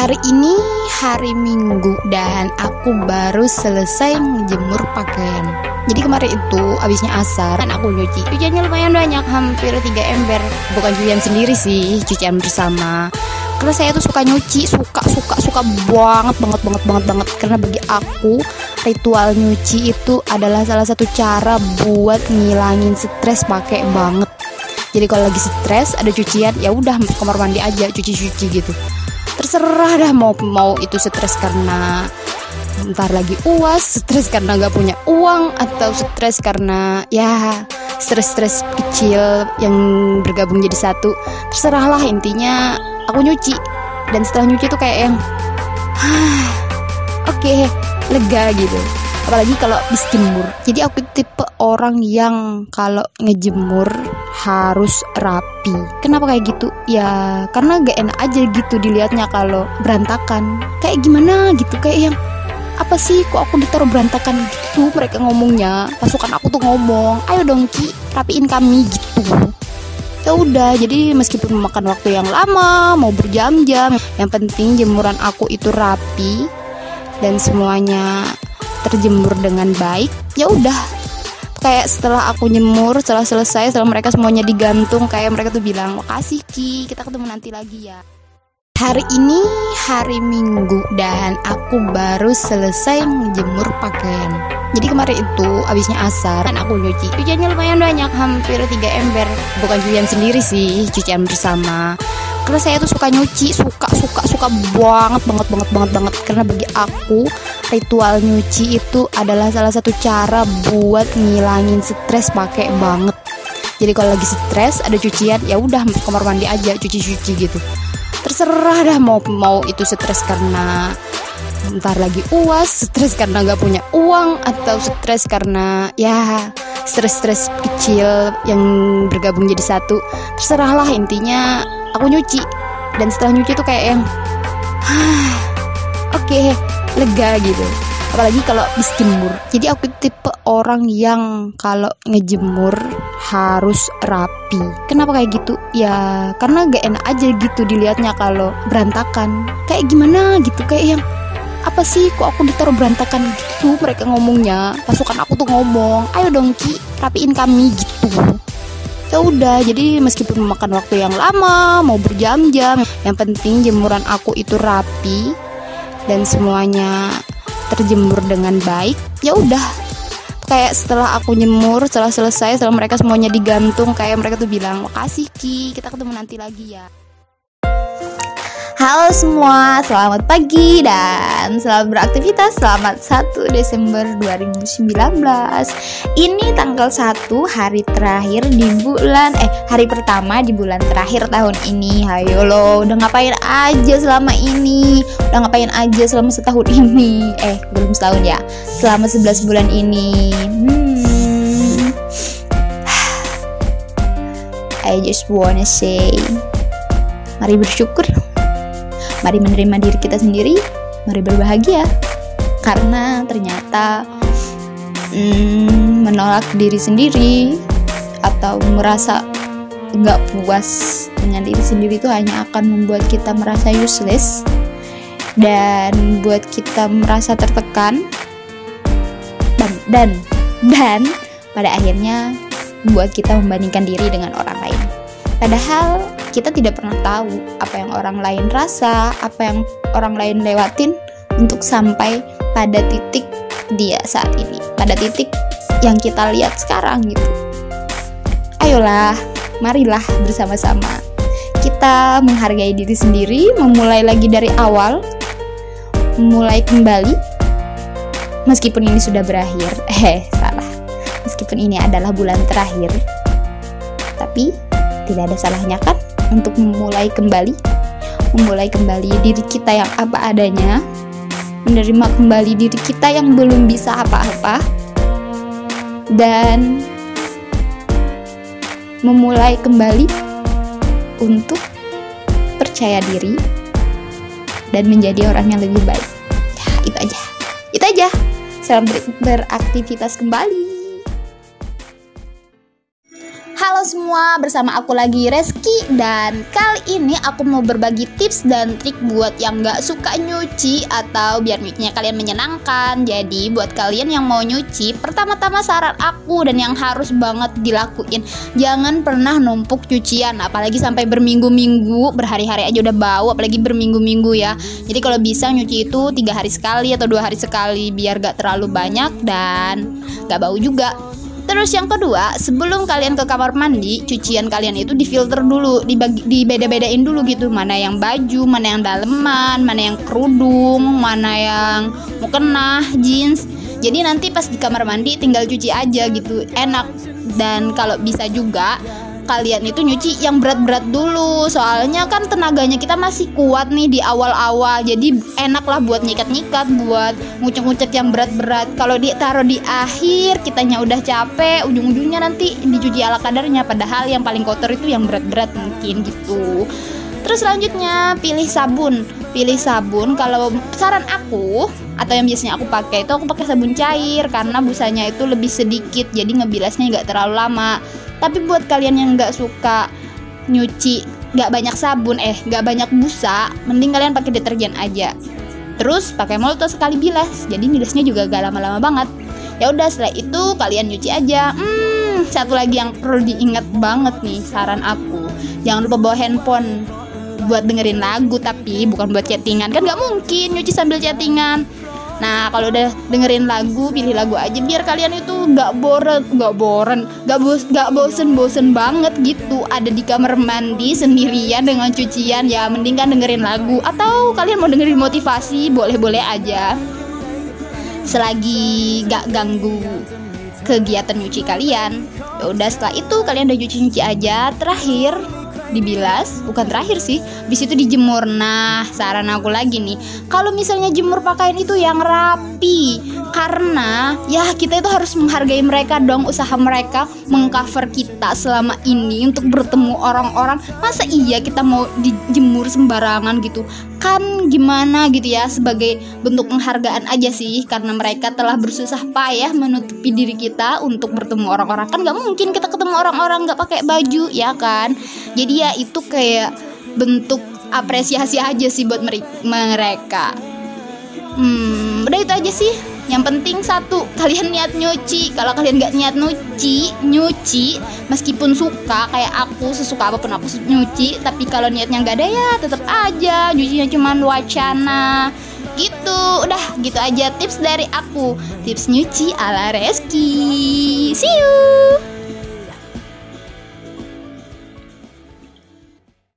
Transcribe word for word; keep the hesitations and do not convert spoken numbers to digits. Hari ini hari Minggu dan aku baru selesai ngejemur pakaian. Jadi kemarin itu abisnya asar dan aku nyuci. Cuciannya lumayan banyak, hampir tiga ember. Bukan cucian sendiri sih, cucian bersama. Karena saya tuh suka nyuci, suka suka suka banget banget banget banget banget. Karena bagi aku ritual nyuci itu adalah salah satu cara buat ngilangin stres pakai banget. Jadi kalau lagi stres ada cucian, ya udah kamar mandi aja cuci-cuci gitu. Terserah dah mau mau itu stres karena ntar lagi U A S, stres karena nggak punya uang, atau stres karena ya stres-stres kecil yang bergabung jadi satu. Terserahlah, intinya aku nyuci, dan setelah nyuci tuh kayak yang oke okay, lega gitu. Apalagi kalau habis jemur. Jadi aku tipe orang yang kalau ngejemur harus rapi. Kenapa kayak gitu? Ya karena gak enak aja gitu dilihatnya kalau berantakan. Kayak gimana gitu, kayak yang apa sih kok aku ditaruh berantakan gitu. Mereka ngomongnya, pasukan aku tuh ngomong, ayo dong Ki, rapiin kami gitu. Ya udah, jadi meskipun memakan waktu yang lama, mau berjam-jam, yang penting jemuran aku itu rapi dan semuanya terjemur dengan baik. Ya udah, kayak setelah aku nyemur, setelah selesai, setelah mereka semuanya digantung, kayak mereka tuh bilang makasih Ki, kita ketemu nanti lagi ya. Hari ini hari Minggu dan aku baru selesai ngejemur pakaian. Jadi kemarin itu abisnya asar dan aku nyuci. Cuciannya lumayan banyak, hampir tiga ember. Bukan cucian sendiri sih, cucian bersama. Karena saya tuh suka nyuci, suka suka suka banget banget banget banget banget. Karena bagi aku ritual nyuci itu adalah salah satu cara buat ngilangin stres pakai banget. Jadi kalau lagi stres ada cucian, ya udah kamar mandi aja cuci-cuci gitu. Terserah dah mau mau itu stres karena ntar lagi U A S, stres karena nggak punya uang, atau stres karena ya stres-stres kecil yang bergabung jadi satu. Terserahlah, intinya aku nyuci, dan setelah nyuci tuh kayak yang oke okay, lega gitu. Apalagi kalau habis jemur. Jadi aku tipe orang yang kalau ngejemur harus rapi. Kenapa kayak gitu? Ya karena gak enak aja gitu dilihatnya kalau berantakan. Kayak gimana gitu, kayak yang apa sih kok aku ditaruh berantakan gitu. Mereka ngomongnya, pasukan aku tuh ngomong, ayo dong Ki, rapiin kami gitu. Ya udah, jadi meskipun memakan waktu yang lama, mau berjam-jam, yang penting jemuran aku itu rapi dan semuanya terjemur dengan baik. Ya udah, kayak setelah aku nyemur, setelah selesai, setelah mereka semuanya digantung, kayak mereka tuh bilang makasih Ki, kita ketemu nanti lagi ya. Halo semua, selamat pagi dan selamat beraktivitas. Selamat satu Desember dua ribu sembilan belas. Ini tanggal satu, hari terakhir di bulan Eh, hari pertama di bulan terakhir tahun ini. Hayo lo, udah ngapain aja selama ini? Udah ngapain aja selama setahun ini? Eh, belum setahun ya. Selama sebelas bulan ini. hmm. I just wanna say, mari bersyukur, mari menerima diri kita sendiri, mari berbahagia. Karena ternyata hmm, menolak diri sendiri atau merasa gak puas dengan diri sendiri itu hanya akan membuat kita merasa useless dan membuat kita merasa tertekan dan dan, dan pada akhirnya membuat kita membandingkan diri dengan orang lain. Padahal kita tidak pernah tahu apa yang orang lain rasa, apa yang orang lain lewatin untuk sampai pada titik dia saat ini, pada titik yang kita lihat sekarang gitu. Ayolah, marilah bersama-sama kita menghargai diri sendiri, memulai lagi dari awal, memulai kembali, meskipun ini sudah berakhir, eh salah, meskipun ini adalah bulan terakhir, tapi tidak ada salahnya kan? Untuk memulai kembali, memulai kembali diri kita yang apa adanya, menerima kembali diri kita yang belum bisa apa-apa, dan memulai kembali untuk percaya diri dan menjadi orang yang lebih baik. Ya, itu aja, itu aja. Selamat ber- beraktivitas kembali. Halo semua. semua, bersama aku lagi Reski. Dan kali ini aku mau berbagi tips dan trik buat yang gak suka nyuci atau biar nyucinya kalian menyenangkan. Jadi buat kalian yang mau nyuci, pertama-tama saran aku dan yang harus banget dilakuin, jangan pernah numpuk cucian, apalagi sampai berminggu-minggu, berhari-hari aja udah bau, apalagi berminggu-minggu ya. Jadi kalau bisa nyuci itu tiga hari sekali atau dua hari sekali, biar gak terlalu banyak dan gak bau juga. Terus yang kedua, sebelum kalian ke kamar mandi, cucian kalian itu difilter dulu, dibagi, dibeda-bedain dulu gitu, mana yang baju, mana yang daleman, mana yang kerudung, mana yang mukena, jeans. Jadi nanti pas di kamar mandi tinggal cuci aja gitu, enak. Dan kalau bisa juga kalian itu nyuci yang berat-berat dulu, soalnya kan tenaganya kita masih kuat nih di awal-awal, jadi enak lah buat nyikat-nyikat, buat ngucek-ngucek yang berat-berat. Kalau ditaruh di akhir, kitanya udah capek, ujung-ujungnya nanti dicuci ala kadarnya, padahal yang paling kotor itu yang berat-berat mungkin gitu. Terus selanjutnya pilih sabun. Pilih sabun, kalau saran aku atau yang biasanya aku pakai itu, aku pakai sabun cair karena busanya itu lebih sedikit, jadi ngebilasnya nggak terlalu lama. Tapi buat kalian yang nggak suka nyuci, nggak banyak sabun, eh nggak banyak busa, mending kalian pakai deterjen aja. Terus pakai Molto sekali bilas, jadi bilasnya juga gak lama-lama banget. Ya udah, setelah itu kalian nyuci aja. Hmm, satu lagi yang perlu diingat banget nih saran aku, jangan lupa bawa handphone buat dengerin lagu, tapi bukan buat chattingan, kan nggak mungkin nyuci sambil chattingan. Nah, kalau udah dengerin lagu, pilih lagu aja biar kalian itu nggak boren, nggak boren, nggak bos, nggak bosen-bosen banget gitu. Ada di kamar mandi sendirian dengan cucian, ya mending kan dengerin lagu. Atau kalian mau dengerin motivasi, boleh-boleh aja. Selagi nggak ganggu kegiatan nyuci kalian. Ya udah, setelah itu kalian udah cuci-cuci aja. Terakhir, dibilas, bukan terakhir sih, habis itu dijemur. Nah, saran aku lagi nih, kalau misalnya jemur pakaian itu yang rapi, karena ya kita itu harus menghargai mereka dong, usaha mereka mengcover kita selama ini untuk bertemu orang-orang. Masa iya kita mau dijemur sembarangan gitu, kan gimana gitu ya, sebagai bentuk penghargaan aja sih, karena mereka telah bersusah payah menutupi diri kita untuk bertemu orang-orang. Kan gak mungkin kita ketemu orang-orang gak pakai baju, ya kan? Jadi ya itu kayak bentuk apresiasi aja sih buat mereka. Hmm, udah itu aja sih. Yang penting satu, kalian niat nyuci. Kalau kalian nggak niat nyuci, nyuci meskipun suka kayak aku, sesuka apapun aku nyuci, tapi kalau niatnya nggak ada ya tetap aja nyucinya cuma wacana gitu. Udah gitu aja tips dari aku, tips nyuci ala Reski. See you.